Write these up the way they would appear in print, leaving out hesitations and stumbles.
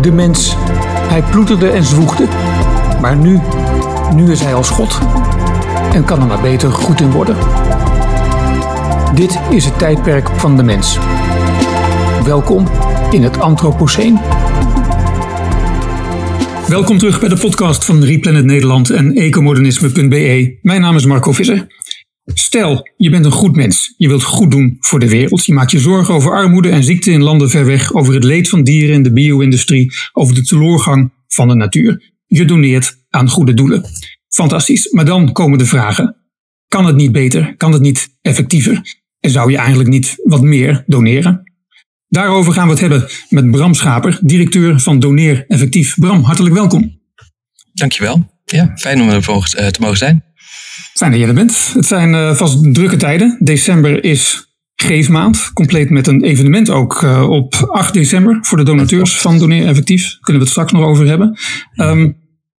de mens. Hij ploeterde en zwoegde, maar nu is hij als God en kan er maar beter goed in worden. Dit is het tijdperk van de mens. Welkom in het Antropoceen. Welkom terug bij de podcast van Replanet Nederland en Ecomodernisme.be. Mijn naam is Marco Visser. Stel, je bent een goed mens. Je wilt goed doen voor de wereld. Je maakt je zorgen over armoede en ziekte in landen ver weg, over het leed van dieren in de bio-industrie, over de teloorgang van de natuur. Je doneert aan goede doelen. Fantastisch, maar dan komen de vragen. Kan het niet beter? Kan het niet effectiever? En zou je eigenlijk niet wat meer doneren? Daarover gaan we het hebben met Bram Schaper, directeur van Doneer Effectief. Bram, hartelijk welkom. Dankjewel. Ja, fijn om ervoor te mogen zijn. Fijn dat je er bent. Het zijn vast drukke tijden. December is geefmaand, compleet met een evenement ook op 8 december voor de donateurs van Doneer Effectief. Daar kunnen we het straks nog over hebben.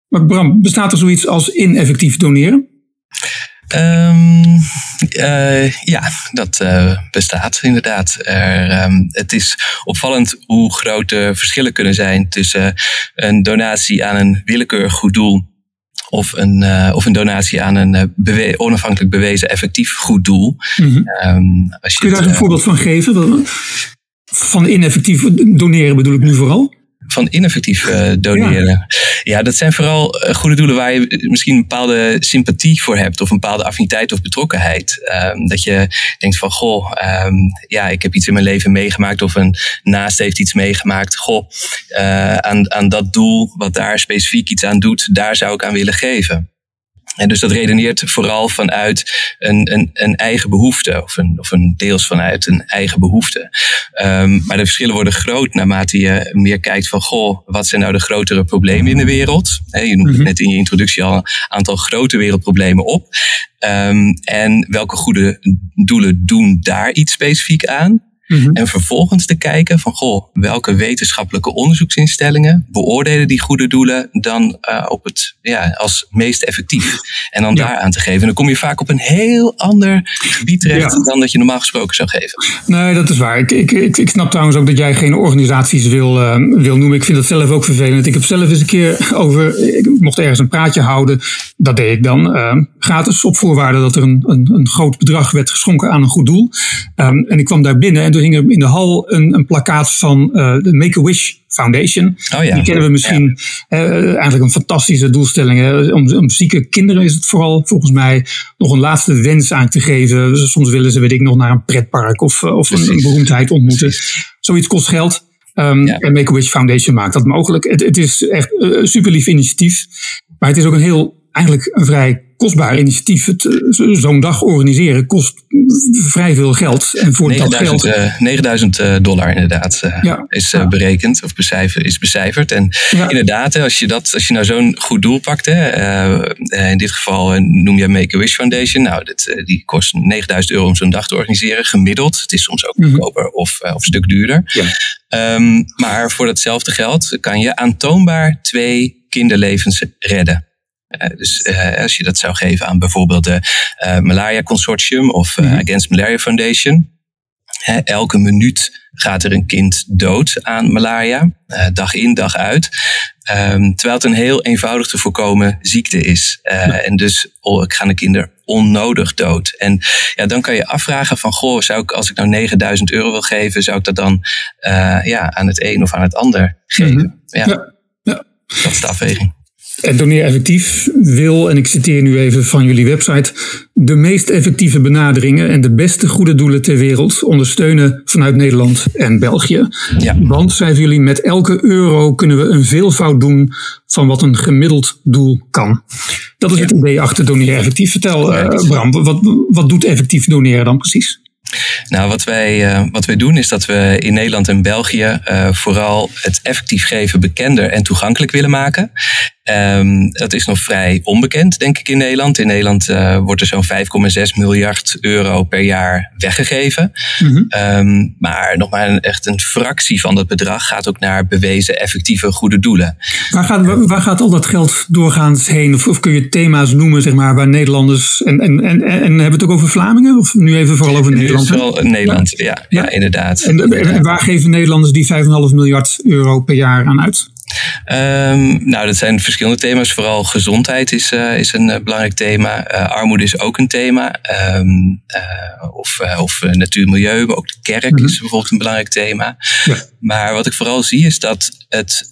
Maar Bram, bestaat er zoiets als ineffectief doneren? Ja, dat bestaat inderdaad. Het is opvallend hoe groot de verschillen kunnen zijn tussen een donatie aan een willekeurig goed doel of een donatie aan een onafhankelijk bewezen effectief goed doel. Mm-hmm. Kun je daar een voorbeeld van geven? Van ineffectief doneren bedoel ik nu vooral? Van ineffectief doneren. Ja, dat zijn vooral goede doelen waar je misschien een bepaalde sympathie voor hebt of een bepaalde affiniteit of betrokkenheid. Dat je denkt van, ik heb iets in mijn leven meegemaakt of een naast heeft iets meegemaakt. Aan dat doel wat daar specifiek iets aan doet, daar zou ik aan willen geven. En dus dat redeneert vooral vanuit een eigen behoefte of een deels vanuit een eigen behoefte. Maar de verschillen worden groot naarmate je meer kijkt van wat zijn nou de grotere problemen in de wereld? Je noemt het net in je introductie al een aantal grote wereldproblemen op. En welke goede doelen doen daar iets specifiek aan? Mm-hmm. En vervolgens te kijken van welke wetenschappelijke onderzoeksinstellingen beoordelen die goede doelen dan als meest effectief. En dan daaraan te geven. En dan kom je vaak op een heel ander gebied terecht dan dat je normaal gesproken zou geven. Nee, dat is waar. Ik snap trouwens ook dat jij geen organisaties wil noemen. Ik vind dat zelf ook vervelend. Ik heb zelf eens een keer ik mocht ergens een praatje houden. Dat deed ik dan gratis op voorwaarde dat er een groot bedrag werd geschonken aan een goed doel. En ik kwam daar binnen en toen hing er in de hal een plakkaat van de Make-A-Wish Foundation. Oh ja. Die kennen we misschien. Ja. Eigenlijk een fantastische doelstelling. Hè? Om zieke kinderen is het vooral volgens mij nog een laatste wens aan te geven. Soms willen ze, naar een pretpark of een beroemdheid ontmoeten. Precies. Zoiets kost geld. En Make-A-Wish Foundation maakt dat mogelijk. Het is echt een superlief initiatief. Maar het is ook eigenlijk een vrij kostbaar initiatief. Zo'n dag organiseren kost vrij veel geld. En voor $9.000 inderdaad is berekend of becijferd. En inderdaad, als je nou zo'n goed doel pakt, in dit geval noem je Make-A-Wish Foundation. Nou, die kost €9.000 om zo'n dag te organiseren, gemiddeld. Het is soms ook goedkoper of een stuk duurder. Ja. Maar voor datzelfde geld kan je aantoonbaar 2 kinderlevens redden. Dus als je dat zou geven aan bijvoorbeeld de Malaria Consortium of Against Malaria Foundation. Elke minuut gaat er een kind dood aan malaria, dag in, dag uit. Terwijl het een heel eenvoudig te voorkomen ziekte is. En dus gaan de kinderen onnodig dood. En dan kan je afvragen van, zou ik, als ik nou €9.000 wil geven, zou ik dat dan aan het een of aan het ander geven? Mm-hmm. Ja. Dat is de afweging. En Doneer Effectief wil, en ik citeer nu even van jullie website, de meest effectieve benaderingen en de beste goede doelen ter wereld ondersteunen vanuit Nederland en België. Ja. Want, schrijven jullie, met elke euro kunnen we een veelvoud doen van wat een gemiddeld doel kan. Dat is het idee achter Doneer Effectief. Vertel Bram, wat doet effectief doneren dan precies? Nou, wat wij doen is dat we in Nederland en België vooral het effectief geven bekender en toegankelijk willen maken. Dat is nog vrij onbekend, denk ik, in Nederland. In Nederland wordt er zo'n 5,6 miljard euro per jaar weggegeven. Mm-hmm. Maar nog maar echt een fractie van dat bedrag gaat ook naar bewezen effectieve goede doelen. Waar gaat al dat geld doorgaans heen? Of kun je thema's noemen, zeg maar, waar Nederlanders... En hebben we het ook over Vlamingen? Of nu even vooral over Nederland? Vooral Nederland, ja, inderdaad. En waar geven Nederlanders die 5,5 miljard euro per jaar aan uit? Dat zijn verschillende thema's. Vooral gezondheid is een belangrijk thema. Armoede is ook een thema. Of natuur en milieu, maar ook de kerk is bijvoorbeeld een belangrijk thema. Ja. Maar wat ik vooral zie is dat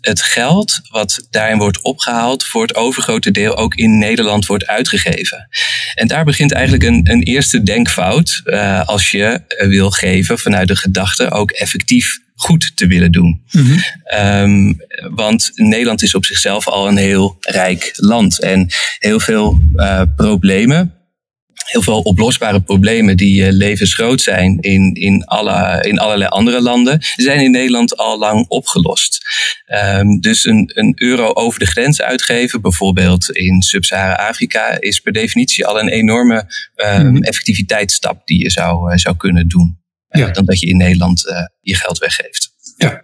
het geld wat daarin wordt opgehaald voor het overgrote deel ook in Nederland wordt uitgegeven. En daar begint eigenlijk een eerste denkfout als je wil geven vanuit de gedachte ook effectief goed te willen doen. Mm-hmm. Want Nederland is op zichzelf al een heel rijk land. En heel veel problemen, heel veel oplosbare problemen die levensgroot zijn in allerlei andere landen, zijn in Nederland al lang opgelost. Dus een euro over de grens uitgeven, bijvoorbeeld in Sub-Sahara-Afrika, is per definitie al een enorme effectiviteitsstap die je zou kunnen doen. Ja. Dan dat je in Nederland je geld weggeeft. Ja.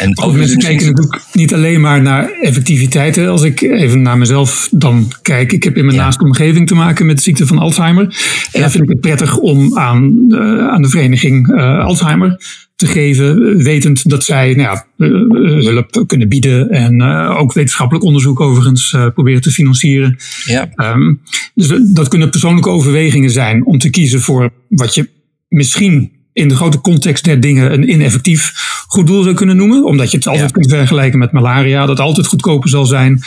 En ook mensen kijken natuurlijk niet alleen maar naar effectiviteit. Als ik even naar mezelf dan kijk. Ik heb in mijn naaste omgeving te maken met de ziekte van Alzheimer. En dan vind ik het prettig om aan de vereniging Alzheimer te geven. Wetend dat zij hulp kunnen bieden. En ook wetenschappelijk onderzoek overigens proberen te financieren. Ja. Dus dat kunnen persoonlijke overwegingen zijn. Om te kiezen voor wat je misschien in de grote context der dingen een ineffectief goed doel zou kunnen noemen. Omdat je het altijd kunt vergelijken met malaria. Dat altijd goedkoper zal zijn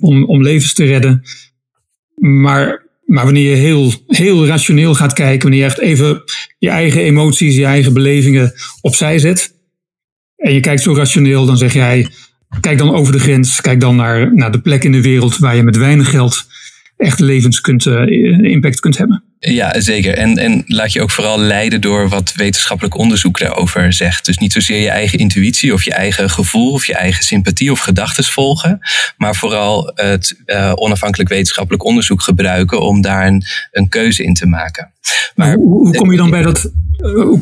om levens te redden. Maar wanneer je heel rationeel gaat kijken. Wanneer je echt even je eigen emoties, je eigen belevingen opzij zet. En je kijkt zo rationeel, dan zeg jij, kijk dan over de grens. Kijk dan naar de plek in de wereld waar je met weinig geld echt impact kunt hebben. Ja, zeker. En laat je ook vooral leiden door wat wetenschappelijk onderzoek daarover zegt. Dus niet zozeer je eigen intuïtie of je eigen gevoel of je eigen sympathie of gedachtes volgen. Maar vooral het onafhankelijk wetenschappelijk onderzoek gebruiken om daar een keuze in te maken. Maar hoe kom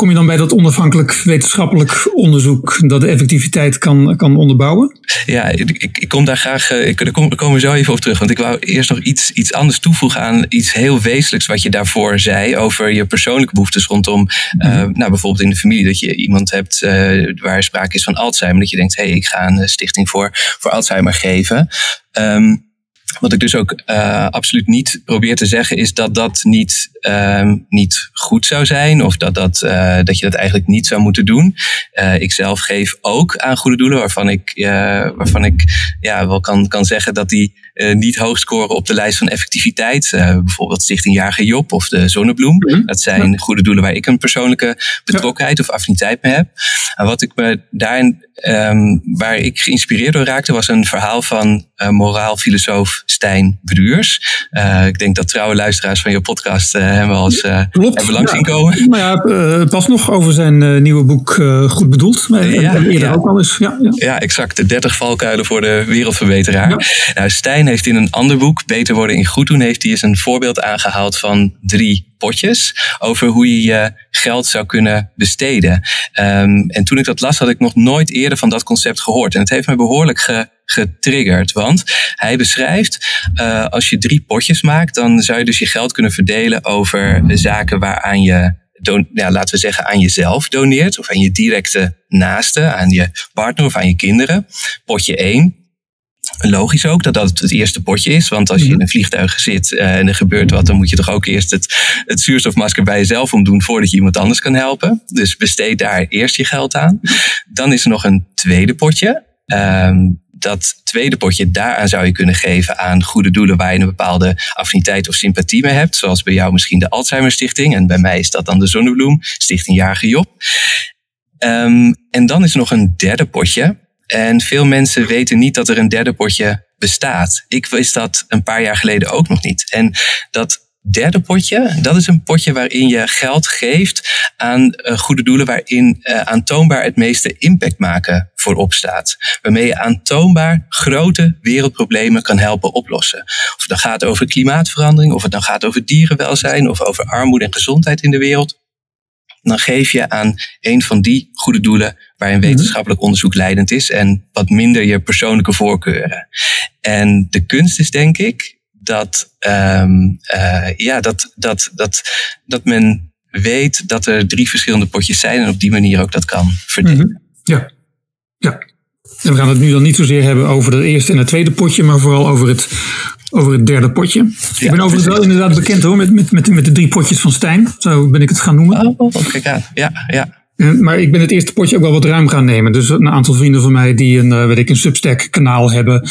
je dan bij dat onafhankelijk wetenschappelijk onderzoek dat de effectiviteit kan onderbouwen? Ja, ik kom daar graag. Daar komen we zo even op terug. Want ik wou eerst nog iets anders toevoegen aan iets heel wezenlijks wat je daarvoor zei over je persoonlijke behoeftes rondom bijvoorbeeld in de familie dat je iemand hebt waar sprake is van Alzheimer. Dat je denkt, ik ga een stichting voor Alzheimer geven. Wat ik dus ook absoluut niet probeer te zeggen is dat niet goed zou zijn. Of dat je dat eigenlijk niet zou moeten doen. Ik zelf geef ook aan goede doelen waarvan ik wel kan zeggen dat die niet hoog scoren op de lijst van effectiviteit. Bijvoorbeeld Stichting Jarige Job of de Zonnebloem. Mm-hmm. Dat zijn goede doelen waar ik een persoonlijke betrokkenheid of affiniteit mee heb. En wat ik me daarin, waar ik geïnspireerd door raakte, was een verhaal van moraalfilosoof Stijn Beduurs. Ik denk dat trouwe luisteraars van je podcast hem al eens hebben langs zien komen. Maar pas nog over zijn nieuwe boek Goed Bedoeld. Eerder ook al eens. Ja, exact. De 30 valkuilen voor de wereldverbeteraar. Ja. Nou, Stijn heeft in een ander boek, Beter Worden in Goeddoen, heeft hij eens een voorbeeld aangehaald van 3 potjes over hoe je je geld zou kunnen besteden. En toen ik dat las, had ik nog nooit eerder van dat concept gehoord. En het heeft mij behoorlijk getriggerd. Want hij beschrijft, als je 3 potjes maakt, dan zou je dus je geld kunnen verdelen over zaken waaraan je, laten we zeggen, aan jezelf doneert. Of aan je directe naasten, aan je partner of aan je kinderen. Potje 1. Logisch ook dat het eerste potje is. Want als je in een vliegtuig zit en er gebeurt wat, dan moet je toch ook eerst het zuurstofmasker bij jezelf omdoen voordat je iemand anders kan helpen. Dus besteed daar eerst je geld aan. Dan is er nog een tweede potje. Dat tweede potje, daaraan zou je kunnen geven aan goede doelen waar je een bepaalde affiniteit of sympathie mee hebt. Zoals bij jou misschien de Alzheimer Stichting. En bij mij is dat dan de Zonnebloem, Stichting Jarige Job. En dan is er nog een derde potje. En veel mensen weten niet dat er een derde potje bestaat. Ik wist dat een paar jaar geleden ook nog niet. En dat derde potje, dat is een potje waarin je geld geeft aan goede doelen waarin aantoonbaar het meeste impact maken voorop staat. Waarmee je aantoonbaar grote wereldproblemen kan helpen oplossen. Of het dan gaat over klimaatverandering, of het dan gaat over dierenwelzijn, of over armoede en gezondheid in de wereld. Dan geef je aan een van die goede doelen waarin wetenschappelijk onderzoek leidend is en wat minder je persoonlijke voorkeuren. En de kunst is denk ik dat men weet dat er 3 verschillende potjes zijn en op die manier ook dat kan verdelen. Mm-hmm. Ja. En we gaan het nu dan niet zozeer hebben over het eerste en het tweede potje, maar vooral over het derde potje. Ja, ik ben overigens wel inderdaad bekend hoor, met de 3 potjes van Stijn. Zo ben ik het gaan noemen. Oh, kijk aan. Ja. Maar ik ben het eerste potje ook wel wat ruim gaan nemen. Dus een aantal vrienden van mij die een Substack kanaal hebben.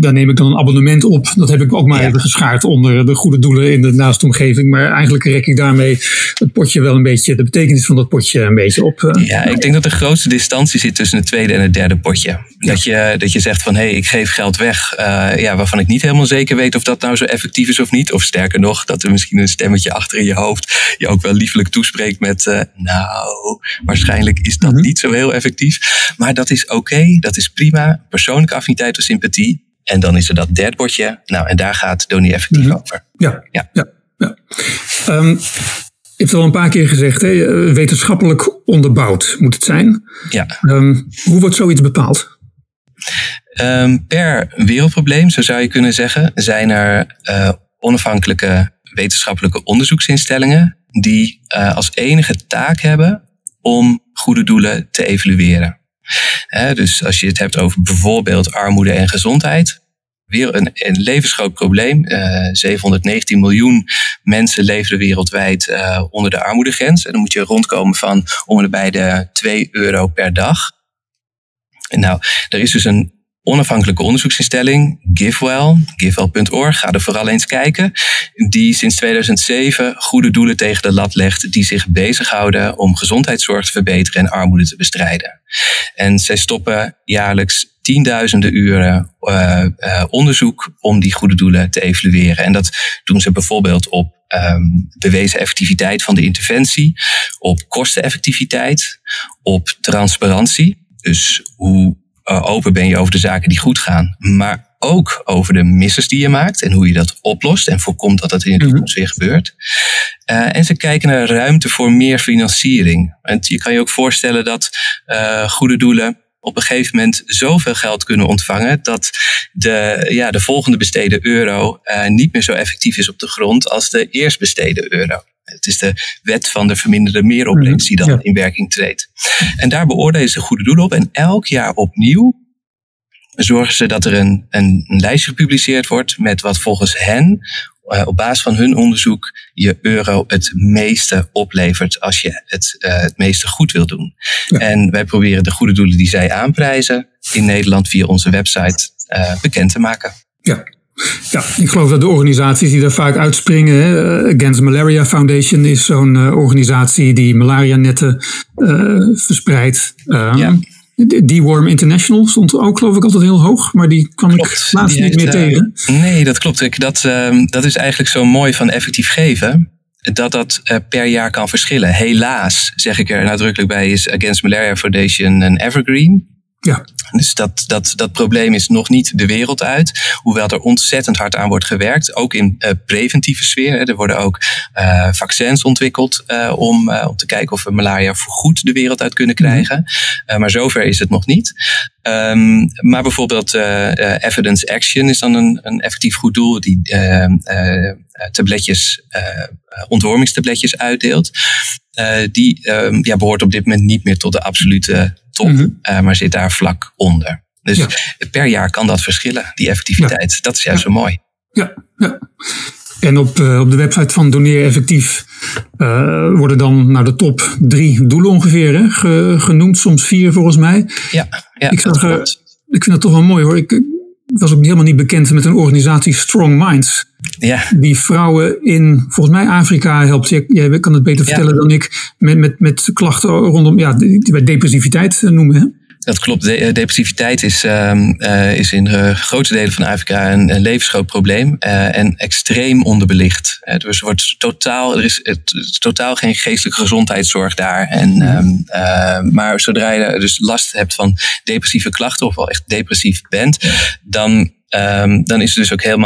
Daar neem ik dan een abonnement op. Dat heb ik ook maar even geschaard onder de goede doelen in de naaste omgeving. Maar eigenlijk rek ik daarmee het potje wel een beetje, de betekenis van dat potje een beetje op. Ja, ik denk dat de grootste distantie zit tussen het tweede en het derde potje. Dat je zegt van ik geef geld weg. Waarvan ik niet helemaal zeker weet of dat nou zo effectief is of niet. Of sterker nog, dat er misschien een stemmetje achter in je hoofd je ook wel liefelijk toespreekt met nou, waarschijnlijk is dat niet zo heel effectief. Maar dat is oké, dat is prima. Persoonlijke affiniteit of sympathie. En dan is er dat derde potje. Nou, en daar gaat Doneer Effectief over. Ja. Je hebt het al een paar keer gezegd, hè? Wetenschappelijk onderbouwd moet het zijn. Ja. Hoe wordt zoiets bepaald? Per wereldprobleem, zo zou je kunnen zeggen, zijn er onafhankelijke wetenschappelijke onderzoeksinstellingen die als enige taak hebben om goede doelen te evalueren. Dus als je het hebt over bijvoorbeeld armoede en gezondheid, weer een levensgroot probleem. 719 miljoen mensen leven wereldwijd onder de armoedegrens. En dan moet je rondkomen van om en bij de €2 per dag. En nou, er is dus een onafhankelijke onderzoeksinstelling, GiveWell, GiveWell.org, ga er vooral eens kijken, die sinds 2007 goede doelen tegen de lat legt die zich bezighouden om gezondheidszorg te verbeteren en armoede te bestrijden. En zij stoppen jaarlijks tienduizenden uren onderzoek om die goede doelen te evalueren. En dat doen ze bijvoorbeeld op bewezen effectiviteit van de interventie, op kosteneffectiviteit, op transparantie, dus hoe open ben je over de zaken die goed gaan, maar ook over de missers die je maakt en hoe je dat oplost en voorkomt dat dat in de toekomst weer gebeurt. En ze kijken naar ruimte voor meer financiering. Want je kan je ook voorstellen dat goede doelen op een gegeven moment zoveel geld kunnen ontvangen dat de volgende besteden euro niet meer zo effectief is op de grond als de eerst besteden euro. Het is de wet van de verminderde meeropbrengst die dan in werking treedt. En daar beoordelen ze goede doelen op. En elk jaar opnieuw zorgen ze dat er een lijstje gepubliceerd wordt met wat volgens hen, op basis van hun onderzoek, je euro het meeste oplevert als je het meeste goed wilt doen. Ja. En wij proberen de goede doelen die zij aanprijzen in Nederland via onze website bekend te maken. Ja, ik geloof dat de organisaties die daar vaak uitspringen, hè, Against Malaria Foundation is zo'n organisatie die malaria-netten verspreidt. Deworm International stond ook geloof ik altijd heel hoog, maar die kwam ik laatst niet meer tegen. Nee, dat klopt. Dat is eigenlijk zo mooi van effectief geven, dat per jaar kan verschillen. Helaas, zeg ik er nadrukkelijk bij, is Against Malaria Foundation een evergreen. Ja. Dus dat probleem is nog niet de wereld uit. Hoewel er ontzettend hard aan wordt gewerkt. Ook in preventieve sfeer. Hè. Er worden ook vaccins ontwikkeld om te kijken of we malaria voorgoed de wereld uit kunnen krijgen. Maar zover is het nog niet. Maar bijvoorbeeld Evidence Action is dan een effectief goed doel die ontwormingstabletjes uitdeelt. Die behoort op dit moment niet meer tot de absolute top, maar zit daar vlak onder. Dus per jaar kan dat verschillen, die effectiviteit. Ja. Dat is juist zo mooi. Ja. En op de website van Doneer Effectief worden dan de top 3 doelen ongeveer genoemd. Soms 4 volgens mij. Ja, ik vind dat toch wel mooi hoor. Ik was ook helemaal niet bekend met een organisatie Strong Minds. Ja. Die vrouwen in, volgens mij, Afrika helpt. Jij kan het beter vertellen dan ik. Met klachten rondom, die wij depressiviteit noemen. Hè? Dat klopt. Depressiviteit is in grote delen van Afrika een levensgroot probleem en extreem onderbelicht. Dus er is totaal geen geestelijke gezondheidszorg daar. Maar zodra je dus last hebt van depressieve klachten of wel echt depressief bent, dan is het dus ook wordt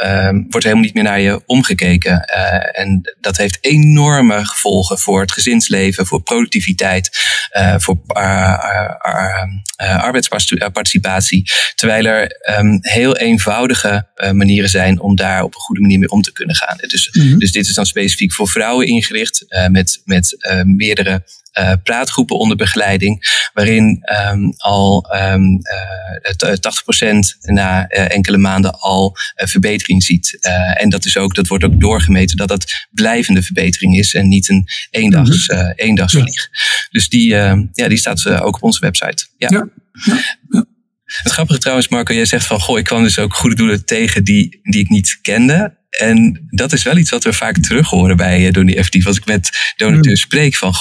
er helemaal niet meer naar je omgekeken. En dat heeft enorme gevolgen voor het gezinsleven, voor productiviteit, voor arbeidsparticipatie. Terwijl er heel eenvoudige manieren zijn om daar op een goede manier mee om te kunnen gaan. Dus dit is dan specifiek voor vrouwen ingericht met meerdere praatgroepen onder begeleiding, waarin 80% na enkele maanden al verbetering ziet. En dat wordt ook doorgemeten dat dat blijvende verbetering is en niet een eendagsvlieg. Ja. Dus die staat ook op onze website. Ja. Het grappige trouwens, Marco, jij zegt van ik kwam dus ook goede doelen tegen die ik niet kende. En dat is wel iets wat we vaak terug horen bij Doneer Effectief. Als ik met donateurs spreek van,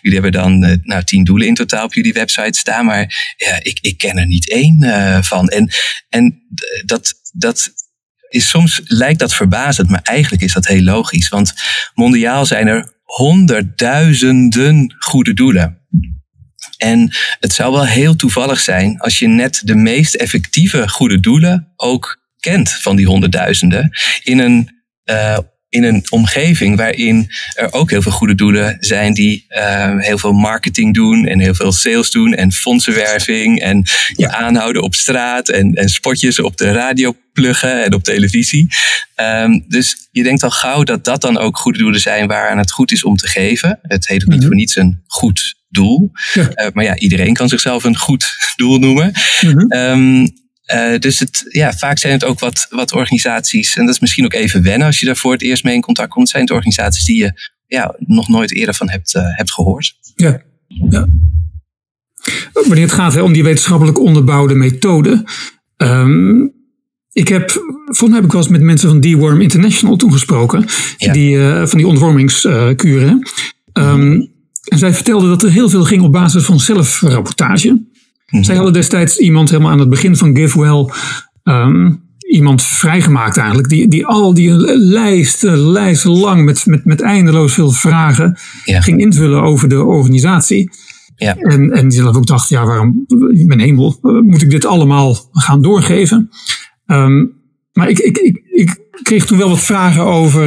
jullie hebben dan 10 doelen in totaal op jullie website staan. Maar ja, ik ken er niet één van. En dat is soms, lijkt dat verbazend, maar eigenlijk is dat heel logisch. Want mondiaal zijn er 100.000 goede doelen. En het zou wel heel toevallig zijn als je net de meest effectieve goede doelen ook kent van die 100.000 in een omgeving waarin er ook heel veel goede doelen zijn die heel veel marketing doen en heel veel sales doen en fondsenwerving en je aanhouden op straat en spotjes op de radio pluggen en op televisie. Dus je denkt al gauw dat dan ook goede doelen zijn waaraan het goed is om te geven. Het heet ook niet voor niets een goed doel. Ja. Maar ja, iedereen kan zichzelf een goed doel noemen. Dus vaak zijn het ook wat organisaties, en dat is misschien ook even wennen als je daar voor het eerst mee in contact komt, zijn het organisaties die je nog nooit eerder van hebt gehoord. Ja. Wanneer het gaat om die wetenschappelijk onderbouwde methode. Volgens mij heb ik wel eens met mensen van Deworm International toen gesproken, van die ontwormingskuren. En zij vertelden dat er heel veel ging op basis van zelfrapportage. Zij hadden destijds iemand helemaal aan het begin van GiveWell, iemand vrijgemaakt eigenlijk, die al die lijsten lang met eindeloos veel vragen ging invullen over de organisatie. Ja. En die zelf ook dacht, waarom, mijn hemel, moet ik dit allemaal gaan doorgeven? Maar ik kreeg toen wel wat vragen over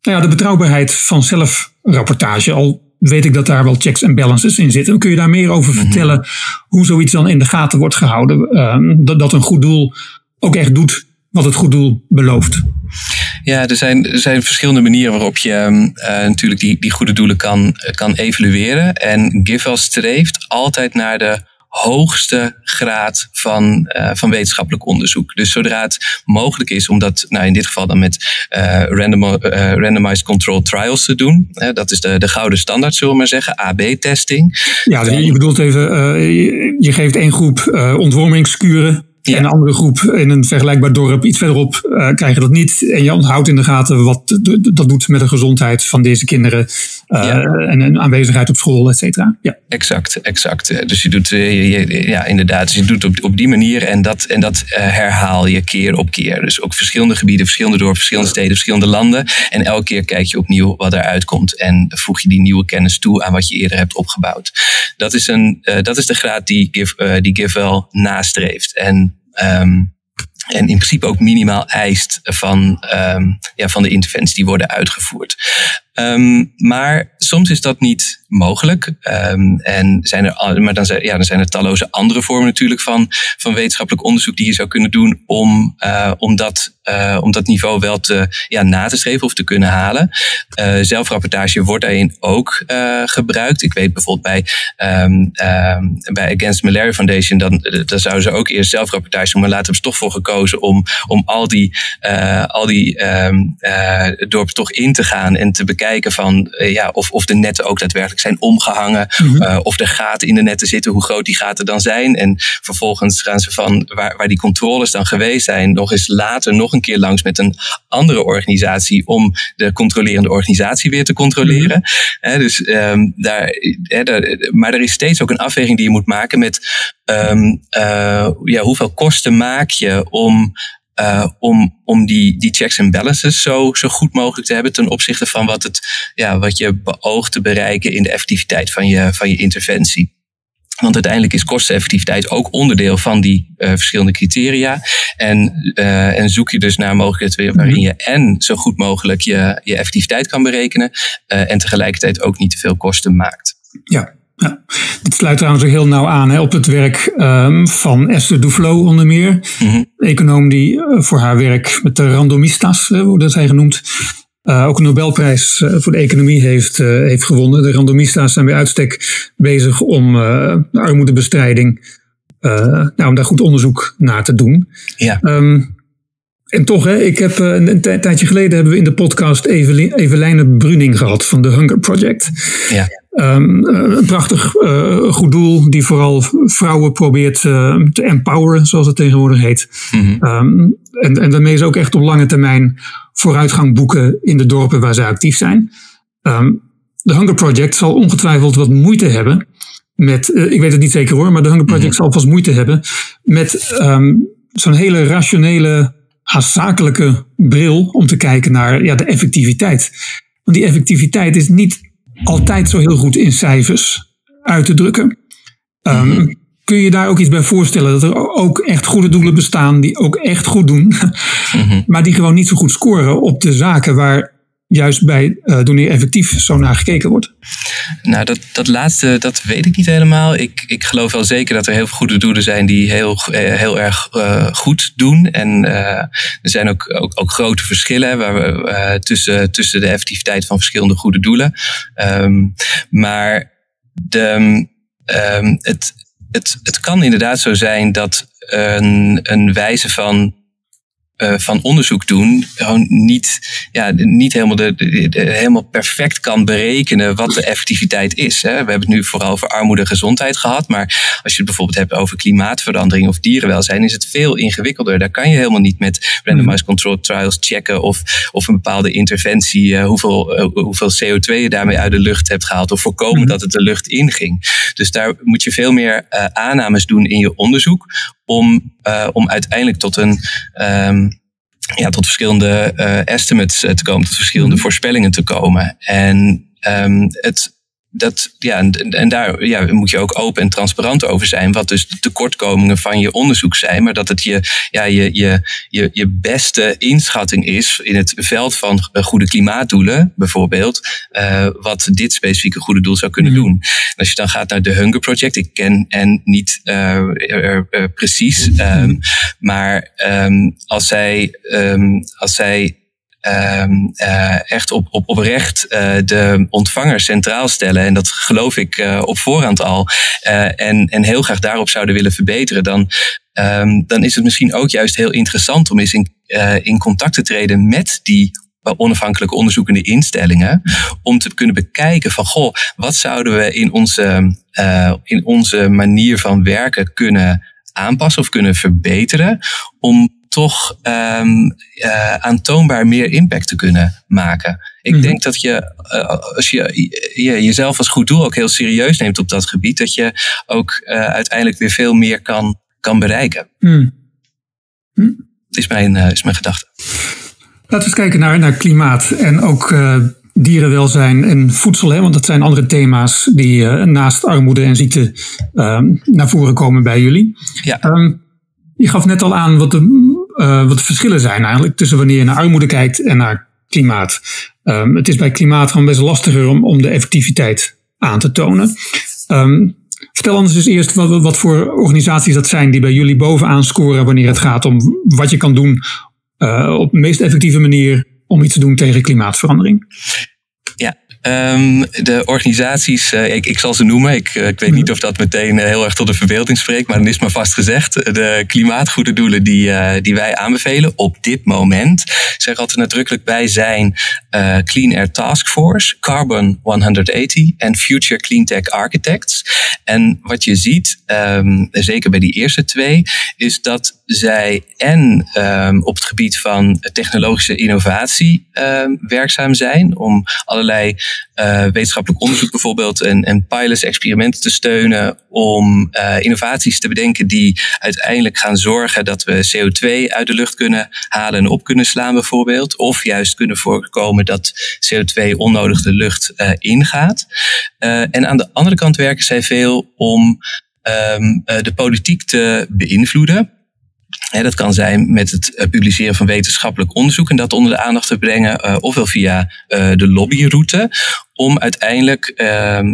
de betrouwbaarheid van zelfrapportage, al weet ik dat daar wel checks en balances in zitten. Kun je daar meer over vertellen hoe zoiets dan in de gaten wordt gehouden? Dat een goed doel ook echt doet wat het goed doel belooft. Ja, er zijn verschillende manieren waarop je natuurlijk die goede doelen kan evalueren. En GiveWell streeft altijd naar de hoogste graad van wetenschappelijk onderzoek. Dus zodra het mogelijk is om dat in dit geval dan met randomized controlled trials te doen. Dat is de gouden standaard, zullen we maar zeggen. AB-testing. Ja, je bedoelt even, je geeft één groep ontwormingskuren. Ja. En een andere groep in een vergelijkbaar dorp iets verderop krijg je dat niet. En je houdt in de gaten wat dat doet met de gezondheid van deze kinderen. En een aanwezigheid op school, et cetera. Ja. Exact. Dus je doet inderdaad. Dus je doet op die manier en dat herhaal je keer op keer. Dus ook verschillende gebieden, verschillende dorpen, verschillende steden, verschillende landen. En elke keer kijk je opnieuw wat eruit komt. En voeg je die nieuwe kennis toe aan wat je eerder hebt opgebouwd. Dat is de graad die GiveWell nastreeft. En in principe ook minimaal eist van de interventies die worden uitgevoerd. Maar soms is dat niet mogelijk. Dan zijn er talloze andere vormen natuurlijk van wetenschappelijk onderzoek die je zou kunnen doen om dat niveau wel na te streven of te kunnen halen. Zelfrapportage wordt daarin ook gebruikt. Ik weet bijvoorbeeld bij Against Malaria Foundation, dan zouden ze ook eerst zelfrapportage doen, maar later hebben ze toch voor gekozen om al die dorpen toch in te gaan en te bekijken of de netten ook daadwerkelijk zijn omgehangen. Of er gaten in de netten zitten, hoe groot die gaten dan zijn. En vervolgens gaan ze van waar die controles dan geweest zijn, nog eens later nog een keer langs met een andere organisatie om de controlerende organisatie weer te controleren. Maar er is steeds ook een afweging die je moet maken met hoeveel kosten maak je om die checks en balances zo goed mogelijk te hebben ten opzichte van wat je beoogt te bereiken in de effectiviteit van je interventie. Want uiteindelijk is kosteneffectiviteit ook onderdeel van die verschillende criteria. En zoek je dus naar mogelijkheden waarin je zo goed mogelijk je effectiviteit kan berekenen. En tegelijkertijd ook niet te veel kosten maakt. Ja. Ja, dit sluit trouwens ook heel nauw aan op het werk van Esther Duflo onder meer. Mm-hmm. Econoom die voor haar werk met de randomistas, hoe dat zij genoemd, ook een Nobelprijs voor de economie heeft gewonnen. De randomistas zijn bij uitstek bezig om de armoedebestrijding, om daar goed onderzoek naar te doen. Ja. En toch, ik heb een tijdje geleden hebben we in de podcast Evelijne Bruning gehad van The Hunger Project. Ja. Een prachtig goed doel die vooral vrouwen probeert te empoweren, zoals het tegenwoordig heet. Mm-hmm. En daarmee ze ook echt op lange termijn vooruitgang boeken in de dorpen waar ze actief zijn. The Hunger Project zal ongetwijfeld wat moeite hebben met, ik weet het niet zeker hoor, maar The Hunger Project zal vast moeite hebben met zo'n hele rationele, haast zakelijke bril om te kijken naar de effectiviteit. Want die effectiviteit is niet altijd zo heel goed in cijfers uit te drukken. Kun je daar ook iets bij voorstellen? Dat er ook echt goede doelen bestaan die ook echt goed doen. Maar die gewoon niet zo goed scoren op de zaken waar juist bij Doneer Effectief zo naar gekeken wordt? Nou, dat laatste, dat weet ik niet helemaal. Ik geloof wel zeker dat er heel veel goede doelen zijn die heel erg goed doen. En er zijn ook grote verschillen waar we, tussen de effectiviteit van verschillende goede doelen. Maar het kan inderdaad zo zijn dat een wijze van onderzoek doen, gewoon niet helemaal, helemaal perfect kan berekenen wat de effectiviteit is. Hè. We hebben het nu vooral over armoede en gezondheid gehad, maar als je het bijvoorbeeld hebt over klimaatverandering of dierenwelzijn, is het veel ingewikkelder. Daar kan je helemaal niet met randomized control trials checken of een bepaalde interventie, hoeveel CO2 je daarmee uit de lucht hebt gehaald of voorkomen dat het de lucht inging. Dus daar moet je veel meer aannames doen in je onderzoek om uiteindelijk tot tot verschillende estimates te komen, tot verschillende voorspellingen te komen. En daar moet je ook open en transparant over zijn, wat dus de tekortkomingen van je onderzoek zijn, maar dat het je beste inschatting is in het veld van goede klimaatdoelen, bijvoorbeeld, wat dit specifieke goede doel zou kunnen doen. En als je dan gaat naar de Hunger Project, ik ken hen niet precies, maar als zij echt oprecht de ontvanger centraal stellen, en dat geloof ik op voorhand al, en heel graag daarop zouden willen verbeteren, dan is het misschien ook juist heel interessant om eens in contact te treden met die onafhankelijke onderzoekende instellingen, om te kunnen bekijken van, goh, wat zouden we in onze manier van werken kunnen aanpassen of kunnen verbeteren, om toch aantoonbaar meer impact te kunnen maken. Ik denk dat je, als je jezelf als goed doel ook heel serieus neemt op dat gebied, dat je ook uiteindelijk weer veel meer kan bereiken. Is mijn gedachte. Laten we eens kijken naar klimaat en ook dierenwelzijn en voedsel. Hè? Want dat zijn andere thema's die naast armoede en ziekte naar voren komen bij jullie. Ja. Je gaf net al aan wat de verschillen zijn eigenlijk tussen wanneer je naar armoede kijkt en naar klimaat. Het is bij klimaat gewoon best lastiger om de effectiviteit aan te tonen. Vertel anders dus eerst wat voor organisaties dat zijn die bij jullie bovenaan scoren wanneer het gaat om wat je kan doen op de meest effectieve manier om iets te doen tegen klimaatverandering. Ja. De organisaties, ik zal ze noemen. Ik weet niet of dat meteen heel erg tot de verbeelding spreekt, maar dan is het maar vast gezegd. De klimaatgoede doelen die wij aanbevelen op dit moment, zeg altijd nadrukkelijk bij, zijn Clean Air Task Force, Carbon 180 en Future Clean Tech Architects. En wat je ziet, zeker bij die eerste twee, is dat zij op het gebied van technologische innovatie werkzaam zijn om allerlei wetenschappelijk onderzoek bijvoorbeeld en pilots, experimenten te steunen om innovaties te bedenken die uiteindelijk gaan zorgen dat we CO2 uit de lucht kunnen halen en op kunnen slaan bijvoorbeeld. Of juist kunnen voorkomen dat CO2 onnodig de lucht ingaat. En aan de andere kant werken zij veel om de politiek te beïnvloeden. Dat kan zijn met het publiceren van wetenschappelijk onderzoek en dat onder de aandacht te brengen, ofwel via de lobbyroute, om uiteindelijk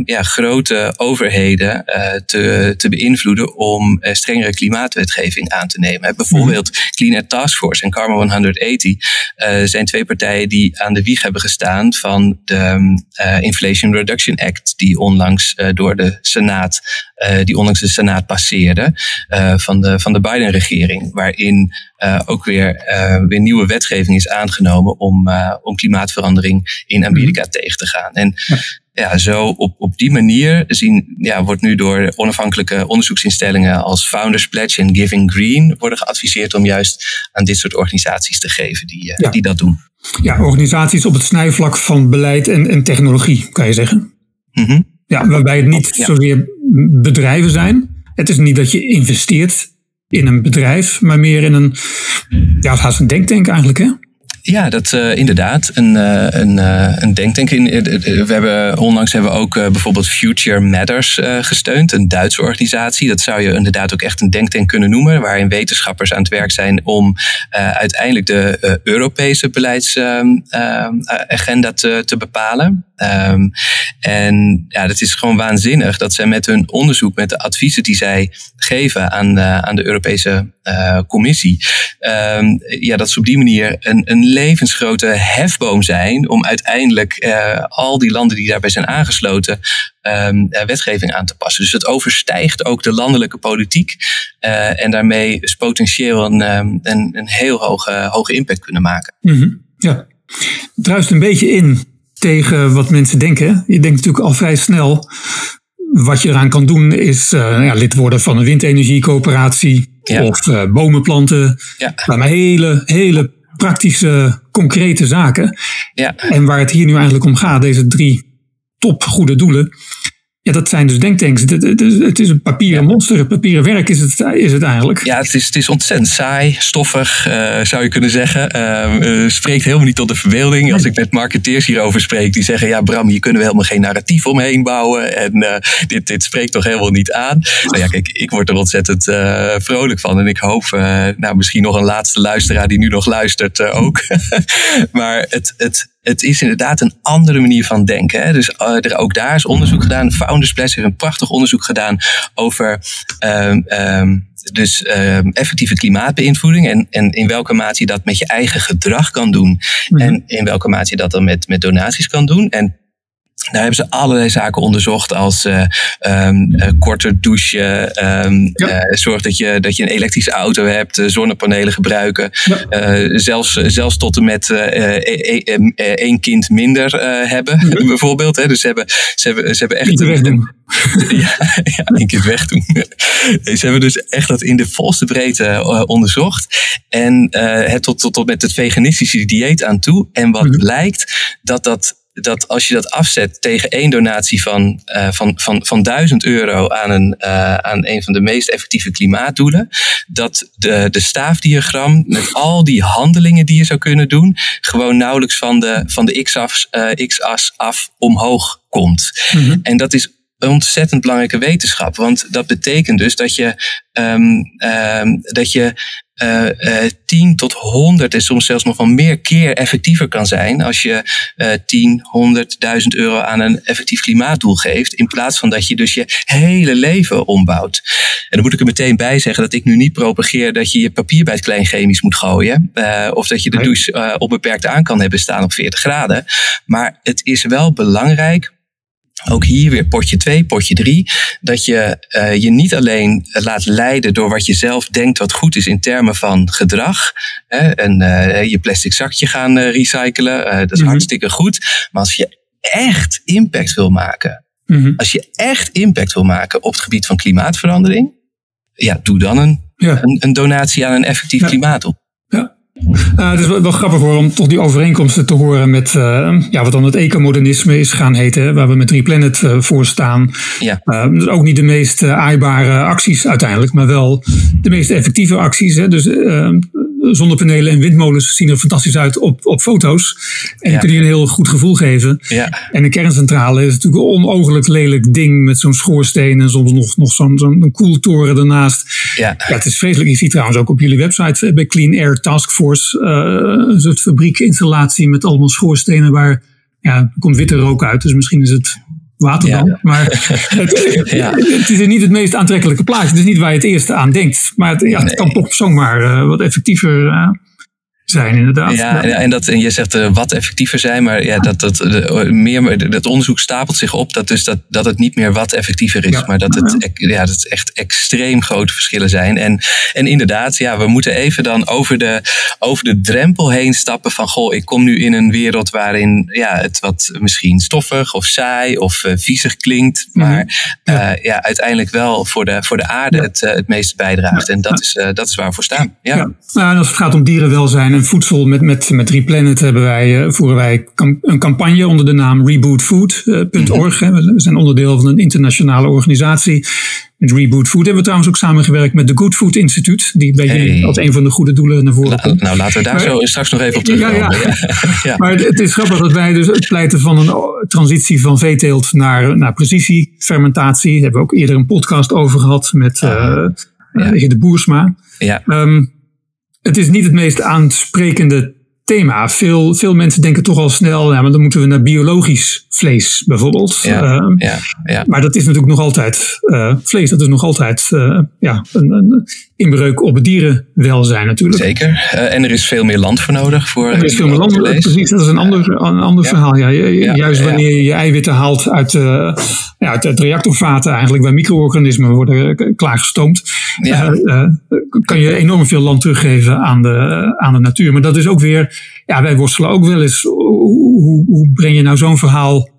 grote overheden te beïnvloeden om strengere klimaatwetgeving aan te nemen. Bijvoorbeeld Clean Air Task Force en Carbon 180 zijn twee partijen die aan de wieg hebben gestaan van de Inflation Reduction Act die onlangs de Senaat passeerde van de Biden-regering, waarin ook weer nieuwe wetgeving is aangenomen om klimaatverandering in Amerika tegen te gaan. En zo op die manier wordt nu door onafhankelijke onderzoeksinstellingen als Founders Pledge en Giving Green worden geadviseerd om juist aan dit soort organisaties te geven die dat doen. Ja, organisaties op het snijvlak van beleid en technologie, kan je zeggen. Mm-hmm. Ja, waarbij het niet zozeer bedrijven zijn. Het is niet dat je investeert in een bedrijf, maar meer in het haast een denktank eigenlijk, hè? Ja, dat inderdaad. Een denktank. Onlangs hebben we ook bijvoorbeeld Future Matters gesteund. Een Duitse organisatie. Dat zou je inderdaad ook echt een denktank kunnen noemen. Waarin wetenschappers aan het werk zijn om uiteindelijk de Europese beleidsagenda te bepalen. Dat is gewoon waanzinnig dat zij met hun onderzoek, met de adviezen die zij geven aan de Europese Commissie, dat ze op die manier een levensgrote hefboom zijn om uiteindelijk al die landen die daarbij zijn aangesloten wetgeving aan te passen. Dus het overstijgt ook de landelijke politiek en daarmee is potentieel een heel hoge impact kunnen maken. Mm-hmm. Ja, het druist een beetje in tegen wat mensen denken. Je denkt natuurlijk al vrij snel, wat je eraan kan doen is lid worden van een windenergiecoöperatie of bomen planten. Ja. Maar hele, hele praktische, concrete zaken. Ja. En waar het hier nu eigenlijk om gaat, deze 3 top goede doelen, ja, dat zijn dus denktanks. Het is een papieren monster. Het papieren werk is het eigenlijk. Ja, het is ontzettend saai, stoffig, zou je kunnen zeggen. Spreekt helemaal niet tot de verbeelding. Nee. Als ik met marketeers hierover spreek, die zeggen, ja Bram, hier kunnen we helemaal geen narratief omheen bouwen. En dit spreekt toch helemaal niet aan. Nou ja, kijk, ik word er ontzettend vrolijk van. En ik hoop, misschien nog een laatste luisteraar die nu nog luistert ook. Maar het is inderdaad een andere manier van denken. Hè? Dus ook daar is onderzoek gedaan. Founders Pledge heeft een prachtig onderzoek gedaan over effectieve klimaatbeïnvloeding. En in welke mate je dat met je eigen gedrag kan doen. Mm-hmm. En in welke mate je dat dan met donaties kan doen. En daar hebben ze allerlei zaken onderzocht als korter douchen, zorg dat je een elektrische auto hebt, zonnepanelen gebruiken. Ja. Zelfs tot en met 1 kind minder hebben, ja, bijvoorbeeld. Hè. Dus ze hebben echt... Ja, 1 keer wegdoen. Ze hebben dus echt dat in de volste breedte onderzocht. En tot met het veganistische dieet aan toe. En wat blijkt, dat als je dat afzet tegen 1 donatie van €1.000 aan een van de meest effectieve klimaatdoelen, dat de staafdiagram met al die handelingen die je zou kunnen doen, gewoon nauwelijks van de x-as af omhoog komt. Mm-hmm. En dat is ontzettend belangrijke wetenschap. Want dat betekent dus dat je 10 tot 100 en soms zelfs nog wel meer keer effectiever kan zijn als je 10, 100, 1000 euro aan een effectief klimaatdoel geeft, in plaats van dat je dus je hele leven ombouwt. En dan moet ik er meteen bij zeggen dat ik nu niet propageer dat je je papier bij het kleinchemisch moet gooien, of dat je de douche onbeperkt aan kan hebben staan op 40 graden. Maar het is wel belangrijk, ook hier weer potje 2, potje 3, dat je je niet alleen laat leiden door wat je zelf denkt wat goed is in termen van gedrag. En je plastic zakje gaan recyclen, dat is hartstikke goed. Maar als je echt impact wil maken, op het gebied van klimaatverandering, ja, doe dan een donatie aan een effectief klimaatdoel. Ja. Het is wel grappig hoor, om toch die overeenkomsten te horen met wat dan het ecomodernisme is gaan heten, hè, waar we met Replanet voor staan. Ja. Dus ook niet de meest aaibare acties uiteindelijk, maar wel de meest effectieve acties. Hè. Dus zonnepanelen en windmolens zien er fantastisch uit op foto's. En die kunnen je een heel goed gevoel geven. Ja. En een kerncentrale is natuurlijk een onooglijk lelijk ding met zo'n schoorsteen en soms nog zo'n koeltoren ernaast. Ja. Ja, het is vreselijk. Je ziet trouwens ook op jullie website bij Clean Air Task Force een soort fabriekinstallatie met allemaal schoorstenen waar er komt witte rook uit. Dus misschien is het water dan. Ja. Maar het is niet het meest aantrekkelijke plaatje. Het is niet waar je het eerst aan denkt. Maar het kan toch zomaar wat effectiever zijn inderdaad. Ja, en je zegt wat effectiever zijn, maar dat onderzoek stapelt zich op dat het niet meer wat effectiever is, maar dat het echt extreem grote verschillen zijn. En inderdaad, we moeten even dan over de drempel heen stappen van goh, ik kom nu in een wereld waarin het wat misschien stoffig of saai of viezig klinkt, maar uiteindelijk wel voor de aarde het meest bijdraagt. En dat is waar we voor staan. Ja. Ja. Nou, en als het gaat om dierenwelzijn en voedsel met Replanet voeren wij een campagne onder de naam RebootFood.org. We zijn onderdeel van een internationale organisatie. Met Reboot Food hebben we trouwens ook samengewerkt met de Good Food Institute, die bij jullie als een van de goede doelen naar voren komt. Nou, laten we daar zo straks nog even op terugkomen. Ja. Maar het is grappig dat wij dus het pleiten van een transitie van veeteelt naar precisie, fermentatie. Daar hebben we ook eerder een podcast over gehad met de Boersma. Ja. Het is niet het meest aansprekende thema. Veel mensen denken toch al snel, maar dan moeten we naar biologisch vlees bijvoorbeeld. Ja. Maar dat is natuurlijk nog altijd vlees. Dat is nog altijd een inbreuk op het dierenwelzijn natuurlijk. Zeker. En er is veel meer land voor nodig. Er is veel meer land, precies. Dat is een ander verhaal. Ja. Juist wanneer je je eiwitten haalt uit reactorvaten eigenlijk, waar micro-organismen worden klaargestoomd, kan je enorm veel land teruggeven aan de natuur. Maar dat is ook weer, wij worstelen ook wel eens, hoe breng je nou zo'n verhaal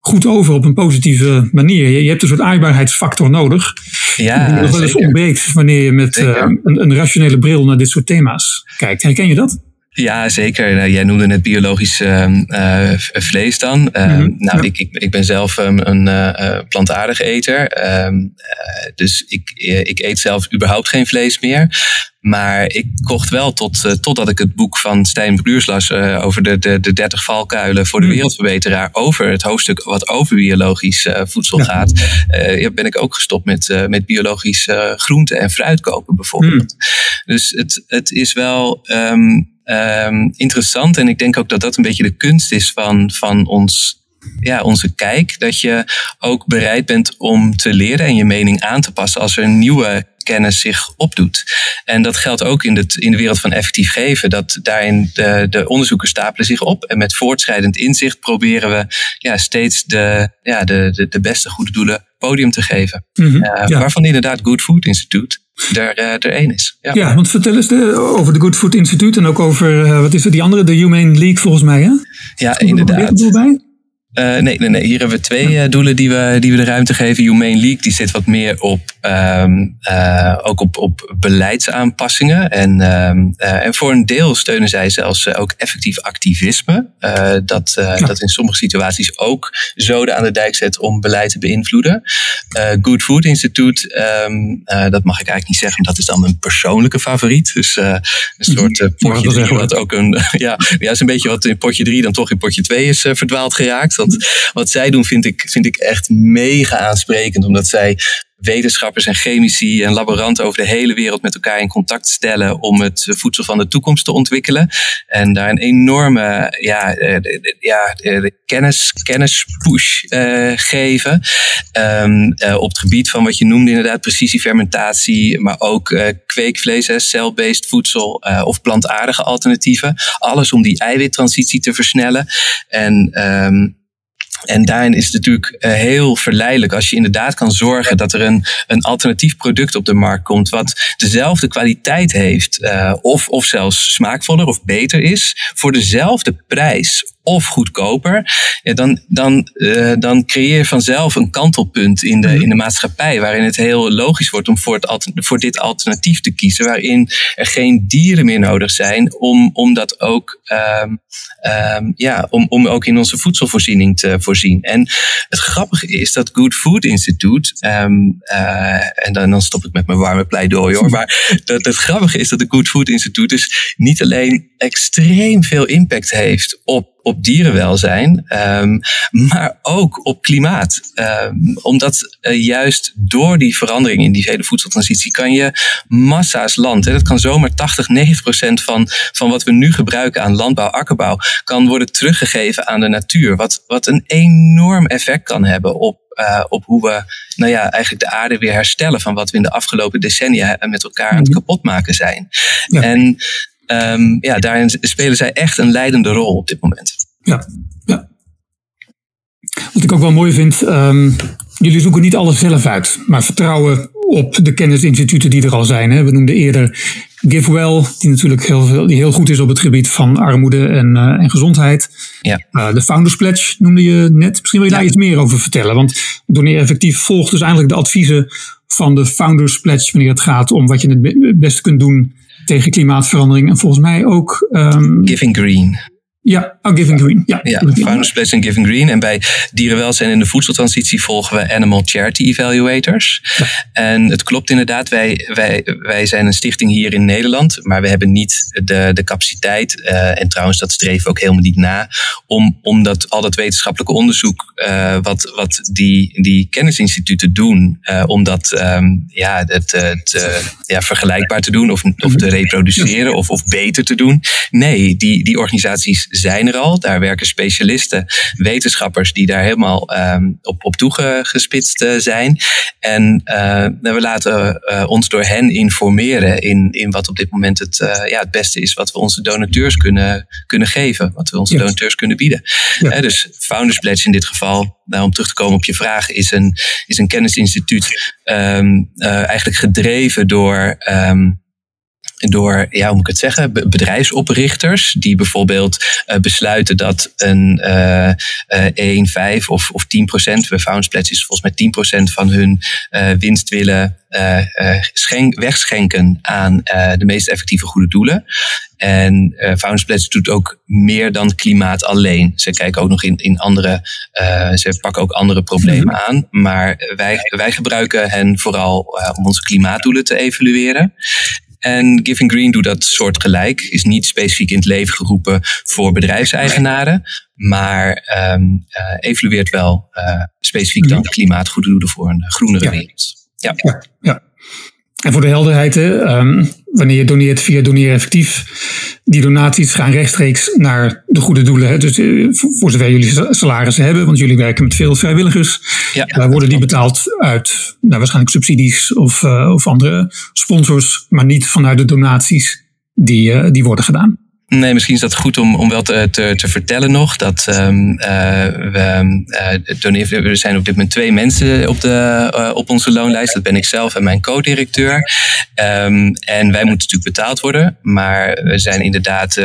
goed over op een positieve manier? Je hebt een soort aaibaarheidsfactor nodig. Ja, die nog wel eens ontbreekt wanneer je met een rationele bril naar dit soort thema's kijkt. Herken je dat? Ja, zeker. Jij noemde net biologisch vlees dan. Ik ben zelf een plantaardig eter. Dus ik eet zelf überhaupt geen vlees meer. Maar ik kocht wel totdat ik het boek van Stijn Beduurs las over de 30 valkuilen voor de wereldverbeteraar, over het hoofdstuk wat over biologisch voedsel gaat. Ben ik ook gestopt met biologisch groente en fruit kopen bijvoorbeeld. Dus het is wel interessant en ik denk ook dat dat een beetje de kunst is van ons. Ja, onze kijk, dat je ook bereid bent om te leren en je mening aan te passen als er nieuwe kennis zich opdoet. En dat geldt ook in de wereld van effectief geven, dat daarin de onderzoekers stapelen zich op en met voortschrijdend inzicht proberen we steeds de beste goede doelen podium te geven. Waarvan inderdaad Good Food Institute er één is. Ja. Ja, want vertel eens over de Good Food Institute en ook over, wat is er die andere, de Humane League volgens mij, hè? Ja, inderdaad. Nee. Hier hebben we twee doelen die we de ruimte geven. Humane League die zit wat meer op beleidsaanpassingen. En voor een deel steunen zij zelfs ook effectief activisme. Dat in sommige situaties ook zoden aan de dijk zet om beleid te beïnvloeden. Good Food Institute, dat mag ik eigenlijk niet zeggen. Dat is dan mijn persoonlijke favoriet. Dus een soort potje 3. Wat ook is een beetje wat in potje 3 dan toch in potje 2 is verdwaald geraakt. Wat zij doen vind ik echt mega aansprekend. Omdat zij wetenschappers en chemici en laboranten over de hele wereld met elkaar in contact stellen om het voedsel van de toekomst te ontwikkelen. En daar een enorme kennispush geven op het gebied van wat je noemde inderdaad precisiefermentatie, maar ook kweekvlees, cell-based voedsel of plantaardige alternatieven. Alles om die eiwittransitie te versnellen. En daarin is het natuurlijk heel verleidelijk als je inderdaad kan zorgen dat er een alternatief product op de markt komt wat dezelfde kwaliteit heeft of zelfs smaakvoller of beter is voor dezelfde prijs of goedkoper, dan creëer je vanzelf een kantelpunt in de maatschappij waarin het heel logisch wordt om voor dit alternatief te kiezen, waarin er geen dieren meer nodig zijn om dat ook om ook in onze voedselvoorziening te voorzien. En het grappige is dat Good Food Institute en dan stop ik met mijn warme pleidooi hoor, maar het grappige is dat de Good Food Institute dus niet alleen extreem veel impact heeft op dierenwelzijn, maar ook op klimaat. Omdat juist door die verandering in die hele voedseltransitie kan je massa's land, en dat kan zomaar 80-90% van wat we nu gebruiken aan landbouw, akkerbouw, kan worden teruggegeven aan de natuur. Wat een enorm effect kan hebben op hoe we eigenlijk de aarde weer herstellen van wat we in de afgelopen decennia met elkaar aan het kapotmaken zijn. Ja. En daarin spelen zij echt een leidende rol op dit moment. Ja. Wat ik ook wel mooi vind, jullie zoeken niet alles zelf uit, maar vertrouwen op de kennisinstituten die er al zijn. Hè. We noemden eerder GiveWell, die natuurlijk heel goed is op het gebied van armoede en gezondheid. Ja. De Founders Pledge noemde je net. Misschien wil je daar iets meer over vertellen, want Doneer Effectief volgt dus eigenlijk de adviezen van de Founders Pledge wanneer het gaat om wat je het beste kunt doen tegen klimaatverandering en volgens mij ook Giving Green. Ja, Giving Green. Ja, Founders Pledge en Giving Green. En bij dierenwelzijn en de voedseltransitie volgen we Animal Charity Evaluators. Ja. En het klopt inderdaad, wij zijn een stichting hier in Nederland, maar we hebben niet de capaciteit, en trouwens dat streven we ook helemaal niet na, om al dat wetenschappelijke onderzoek wat die kennisinstituten doen, om dat vergelijkbaar te doen of te reproduceren of beter te doen. Nee, die organisaties zijn er al. Daar werken specialisten, wetenschappers die daar helemaal op toegespitst zijn. En we laten ons door hen informeren in wat op dit moment het beste is wat we onze donateurs kunnen geven. Wat we onze donateurs kunnen bieden. Ja. Dus Founders Pledge in dit geval, om terug te komen op je vraag, is een kennisinstituut eigenlijk gedreven door, hoe moet ik het zeggen, bedrijfsoprichters die bijvoorbeeld besluiten dat een 1,5 of 10%, bij Founders Pledge is volgens mij 10% van hun winst willen wegschenken aan de meest effectieve goede doelen. En Founders Pledge doet ook meer dan klimaat alleen. Ze kijken ook nog in andere, ze pakken ook andere problemen aan. Maar wij gebruiken hen vooral om onze klimaatdoelen te evalueren. En Giving Green doet dat soortgelijk. Is niet specifiek in het leven geroepen voor bedrijfseigenaren. Maar evalueert wel specifiek dan klimaatgoede doelen voor een groenere wereld. Ja. En voor de helderheid, wanneer je doneert via Doneer Effectief, die donaties gaan rechtstreeks naar de goede doelen. Hè? Dus voor zover jullie salarissen hebben, want jullie werken met veel vrijwilligers. Ja, worden die betaald uit waarschijnlijk subsidies of andere sponsors, maar niet vanuit de donaties die worden gedaan. Nee, misschien is dat goed om wel te vertellen nog. Dat we zijn op dit moment 2 mensen op onze loonlijst. Dat ben ik zelf en mijn co-directeur. En wij moeten natuurlijk betaald worden. Maar we zijn inderdaad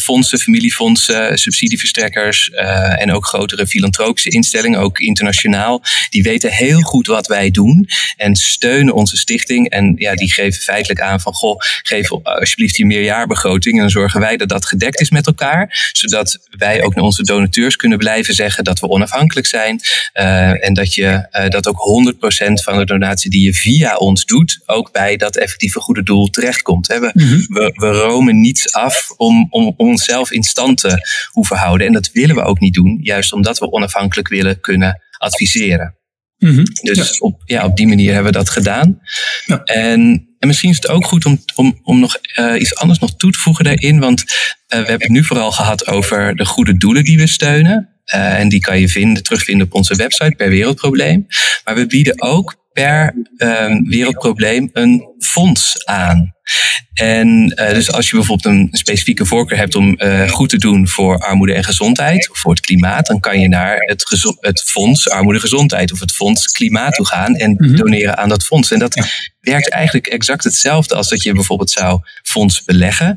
fondsen, familiefondsen, subsidieverstrekkers. En ook grotere filantropische instellingen, ook internationaal. Die weten heel goed wat wij doen. En steunen onze stichting. En die geven feitelijk aan van, goh, geef alsjeblieft die meerjaarbegroting. En dan zorgen wij dat dat gedekt is met elkaar. Zodat wij ook naar onze donateurs kunnen blijven zeggen dat we onafhankelijk zijn. En dat je dat ook 100% van de donatie die je via ons doet, ook bij dat effectieve goede doel terechtkomt. We romen niets af om onszelf in stand te hoeven houden. En dat willen we ook niet doen. Juist omdat we onafhankelijk willen kunnen adviseren. Mm-hmm. Dus ja. Op die manier hebben we dat gedaan. Ja. En misschien is het ook goed om nog iets anders nog toe te voegen daarin. Want we hebben het nu vooral gehad over de goede doelen die we steunen. En die kan je terugvinden op onze website per wereldprobleem. Maar we bieden ook per wereldprobleem een fonds aan. En dus als je bijvoorbeeld een specifieke voorkeur hebt om goed te doen voor armoede en gezondheid, of voor het klimaat, dan kan je naar het fonds Armoede Gezondheid of het fonds Klimaat toe gaan en doneren aan dat fonds. En dat werkt eigenlijk exact hetzelfde als dat je bijvoorbeeld zou fonds beleggen.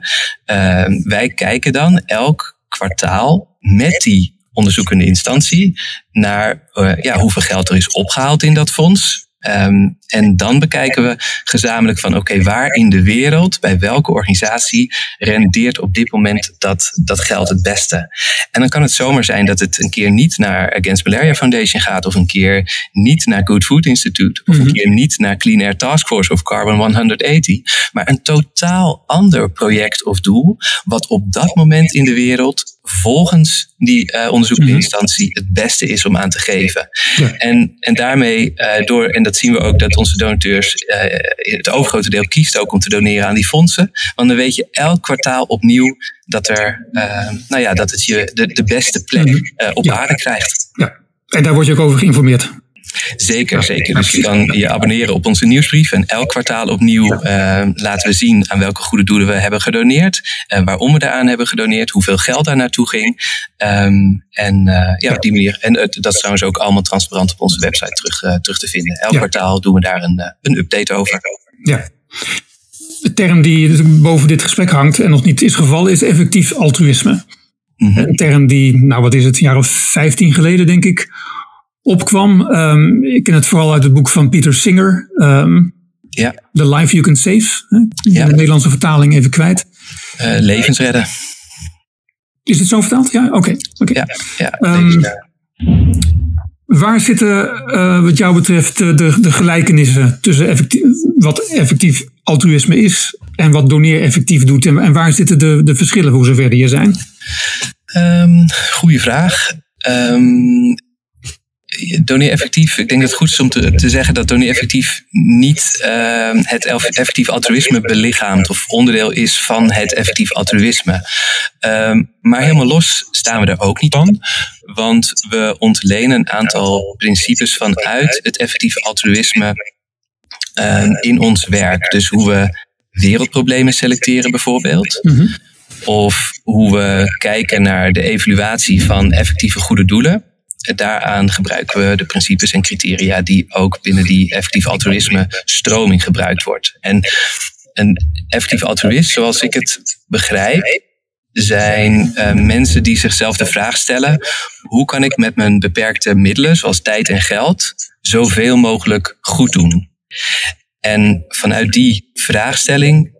Wij kijken dan elk kwartaal met die onderzoekende instantie naar hoeveel geld er is opgehaald in dat fonds. En dan bekijken we gezamenlijk van waar in de wereld, bij welke organisatie rendeert op dit moment dat geld het beste. En dan kan het zomaar zijn dat het een keer niet naar Against Malaria Foundation gaat, of een keer niet naar Good Food Institute, of een keer niet naar Clean Air Task Force of Carbon 180, maar een totaal ander project of doel, wat op dat moment in de wereld volgens die onderzoeksinstantie het beste is om aan te geven. Ja. En daarmee en dat zien we ook, dat onze donateurs het overgrote deel kiest ook om te doneren aan die fondsen. Want dan weet je elk kwartaal opnieuw dat er dat het je de beste plek op aarde krijgt. Ja. En daar word je ook over geïnformeerd. Zeker. Dus je kan je abonneren op onze nieuwsbrief. En elk kwartaal opnieuw laten we zien aan welke goede doelen we hebben gedoneerd. Waarom we daaraan hebben gedoneerd. Hoeveel geld daar naartoe ging. Op die manier. En dat is trouwens ook allemaal transparant op onze website terug te vinden. Elk kwartaal doen we daar een update over. Ja. De term die boven dit gesprek hangt en nog niet is gevallen is effectief altruïsme. Mm-hmm. Een term die, wat is het, een jaar of 15 geleden denk ik, opkwam. Ik ken het vooral uit het boek van Peter Singer. The Life You Can Save. De Nederlandse vertaling even kwijt. Levens redden. Is het zo vertaald? Ja, oké. Ja, waar zitten wat jou betreft de gelijkenissen tussen wat effectief altruïsme is en wat Doneer effectief doet? En waar zitten de verschillen voor zover die er zijn? Goeie vraag. Doneer effectief, ik denk dat het goed is om te zeggen dat Doneer effectief niet het effectief altruïsme belichaamt of onderdeel is van het effectief altruïsme. Maar helemaal los staan we er ook niet van, want we ontlenen een aantal principes vanuit het effectief altruïsme in ons werk. Dus hoe we wereldproblemen selecteren bijvoorbeeld. Mm-hmm. Of hoe we kijken naar de evaluatie van effectieve goede doelen. Daaraan gebruiken we de principes en criteria die ook binnen die effectief altruïsme stroming gebruikt wordt. En een effectief altruïst, zoals ik het begrijp, zijn mensen die zichzelf de vraag stellen: hoe kan ik met mijn beperkte middelen, zoals tijd en geld, zoveel mogelijk goed doen? En vanuit die vraagstelling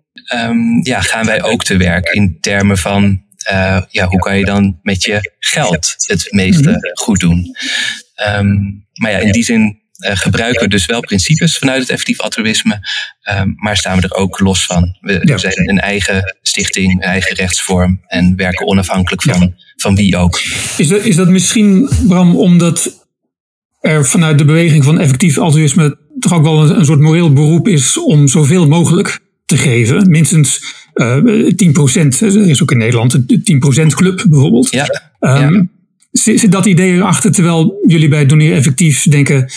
gaan wij ook te werk in termen van hoe kan je dan met je geld het meeste goed doen? In die zin gebruiken we dus wel principes vanuit het effectief altruïsme, maar staan we er ook los van. We zijn een eigen stichting, een eigen rechtsvorm en werken onafhankelijk van wie ook. Is dat misschien, Bram, omdat er vanuit de beweging van effectief altruïsme toch ook wel een soort moreel beroep is om zoveel mogelijk te geven, minstens 10%, er is ook in Nederland de 10% Club bijvoorbeeld. Zit dat idee erachter, terwijl jullie bij Doneer effectief denken,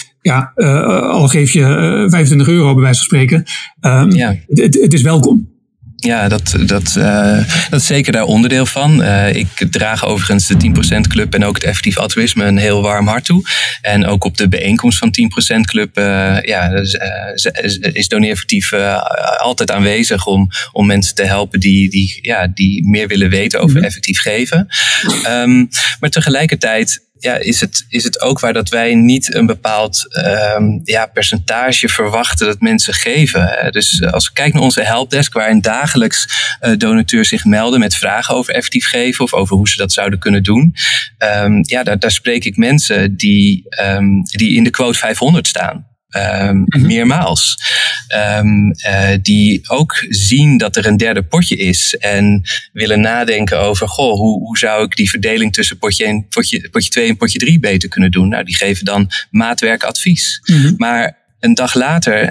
al geef je €25 bij wijze van spreken, het is welkom. Ja, dat is zeker daar onderdeel van. Ik draag overigens de 10% Club en ook het effectief altruïsme een heel warm hart toe. En ook op de bijeenkomst van 10% Club is Doneer effectief altijd aanwezig om mensen te helpen die meer willen weten over effectief geven. Maar tegelijkertijd is het ook waar dat wij niet een bepaald percentage verwachten dat mensen geven. Dus als we kijken naar onze helpdesk, waarin dagelijks donateurs zich melden met vragen over effectief geven of over hoe ze dat zouden kunnen doen. Daar spreek ik mensen die in de quote 500 staan. meermaals. Die ook zien dat er een derde potje is en willen nadenken over, hoe zou ik die verdeling tussen potje 2 en potje 3 beter kunnen doen? Nou, die geven dan maatwerkadvies. Mm-hmm. Maar een dag later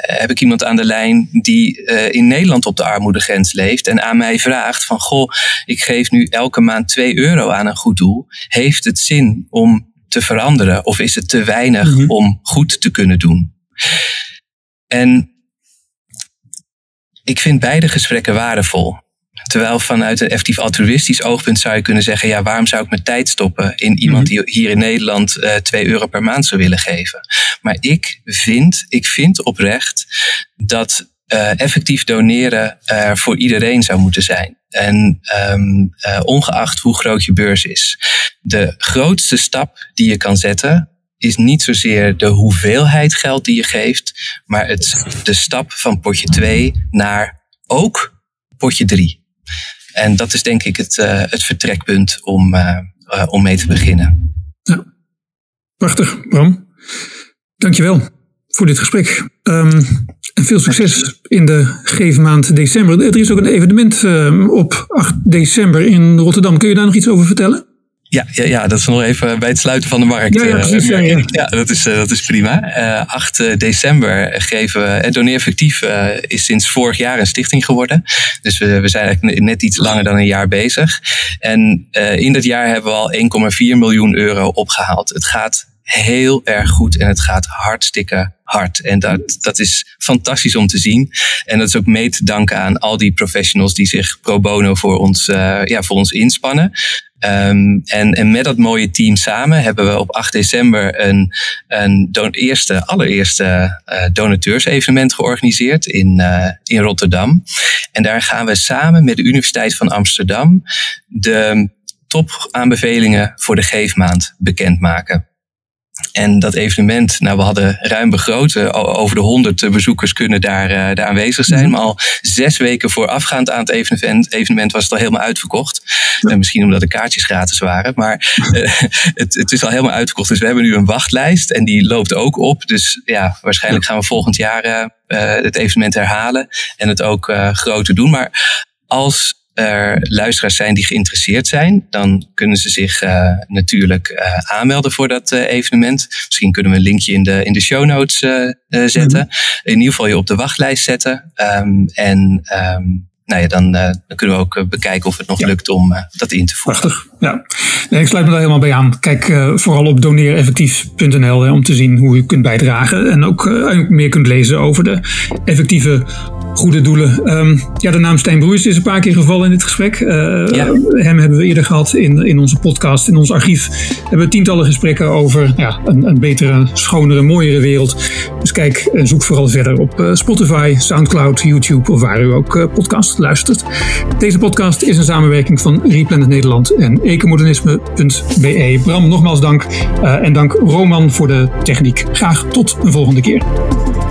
heb ik iemand aan de lijn die in Nederland op de armoedegrens leeft en aan mij vraagt van, ik geef nu elke maand €2 aan een goed doel. Heeft het zin om te veranderen of is het te weinig om goed te kunnen doen? En ik vind beide gesprekken waardevol. Terwijl vanuit een effectief altruïstisch oogpunt zou je kunnen zeggen, ja, waarom zou ik mijn tijd stoppen in iemand die hier in Nederland €2 per maand zou willen geven? Maar ik vind oprecht dat effectief doneren voor iedereen zou moeten zijn. En ongeacht hoe groot je beurs is. De grootste stap die je kan zetten is niet zozeer de hoeveelheid geld die je geeft, maar de stap van potje 2 naar ook potje 3. En dat is denk ik het vertrekpunt om mee te beginnen. Ja. Prachtig, Bram. Dankjewel voor dit gesprek. En veel succes in de geefmaand december. Er is ook een evenement op 8 december in Rotterdam. Kun je daar nog iets over vertellen? Ja, dat is nog even bij het sluiten van de markt. Ja, precies. Ja. Ja, dat is prima. 8 december geven we. Doneer Effectief is sinds vorig jaar een stichting geworden. Dus we zijn eigenlijk net iets langer dan een jaar bezig. En in dat jaar hebben we al €1,4 miljoen opgehaald. Het gaat heel erg goed en het gaat hartstikke hard. En dat is fantastisch om te zien. En dat is ook mee te danken aan al die professionals die zich pro bono voor ons inspannen. En met dat mooie team samen hebben we op 8 december een allereerste donateurs-evenement georganiseerd in Rotterdam. En daar gaan we samen met de Universiteit van Amsterdam de topaanbevelingen voor de geefmaand bekendmaken. En dat evenement, we hadden ruim begroten. Over de 100 bezoekers kunnen daar aanwezig zijn. Maar al 6 weken voorafgaand aan het evenement was het al helemaal uitverkocht. Ja. Misschien omdat de kaartjes gratis waren. Maar het is al helemaal uitverkocht. Dus we hebben nu een wachtlijst en die loopt ook op. Dus ja, waarschijnlijk gaan we volgend jaar het evenement herhalen. En het ook groter doen. Maar als er luisteraars zijn die geïnteresseerd zijn, dan kunnen ze zich natuurlijk aanmelden voor dat evenement. Misschien kunnen we een linkje in de show notes zetten. In ieder geval je op de wachtlijst zetten. Dan kunnen we ook bekijken of het nog lukt om dat in te voeren. Prachtig, ja. Nee, ik sluit me daar helemaal bij aan. Kijk vooral op doneereffectief.nl om te zien hoe u kunt bijdragen. En ook meer kunt lezen over de effectieve goede doelen. De naam Stijn Beduurs is een paar keer gevallen in dit gesprek. Hem hebben we eerder gehad in onze podcast, in ons archief. We hebben tientallen gesprekken over een betere, schonere, mooiere wereld. Dus kijk en zoek vooral verder op Spotify, Soundcloud, YouTube of waar u ook podcast luistert. Deze podcast is een samenwerking van Replanet Nederland en Ecomodernisme.be. Bram, nogmaals dank. En dank Roman voor de techniek. Graag tot een volgende keer.